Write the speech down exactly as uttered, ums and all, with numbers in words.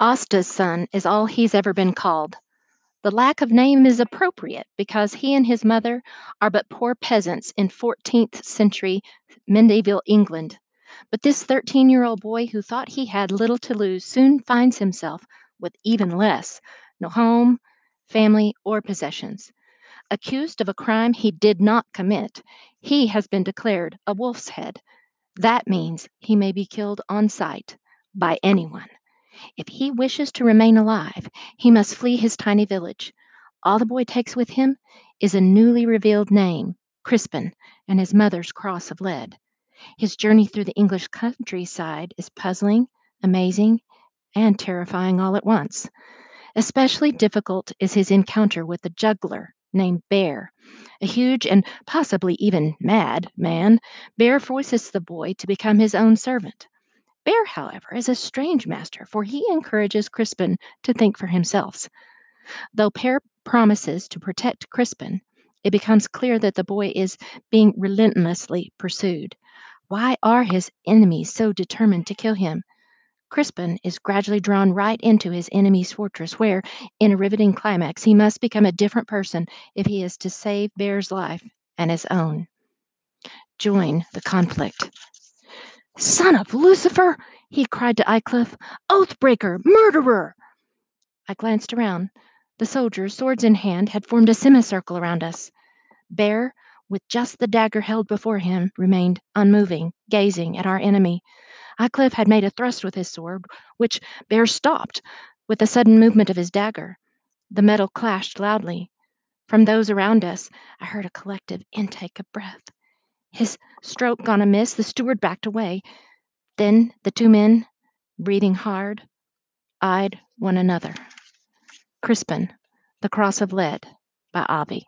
Asta's son is all he's ever been called. The lack of name is appropriate because he and his mother are but poor peasants in fourteenth century Mendeville, England. But this thirteen-year-old boy who thought he had little to lose soon finds himself with even less, no home, family, or possessions. Accused of a crime he did not commit, he has been declared a wolf's head. That means he may be killed on sight by anyone. If he wishes to remain alive, he must flee his tiny village. All the boy takes with him is a newly revealed name, Crispin, and his mother's cross of lead. His journey through the English countryside is puzzling, amazing, and terrifying all at once. Especially difficult is his encounter with the juggler named Bear. A huge and possibly even mad man, Bear forces the boy to become his own servant. Bear, however, is a strange master, for he encourages Crispin to think for himself. Though Bear promises to protect Crispin, it becomes clear that the boy is being relentlessly pursued. Why are his enemies so determined to kill him? Crispin is gradually drawn right into his enemy's fortress, where, in a riveting climax, he must become a different person if he is to save Bear's life and his own. Join the conflict. "Son of Lucifer!" he cried to Icliffe. "Oathbreaker! Murderer!" I glanced around. The soldiers, swords in hand, had formed a semicircle around us. Bear, with just the dagger held before him, remained unmoving, gazing at our enemy. Icliffe had made a thrust with his sword, which Bear stopped with a sudden movement of his dagger. The metal clashed loudly. From those around us, I heard a collective intake of breath. His stroke gone amiss, the steward backed away. Then the two men, breathing hard, eyed one another. Crispin, The Cross of Lead by Avi.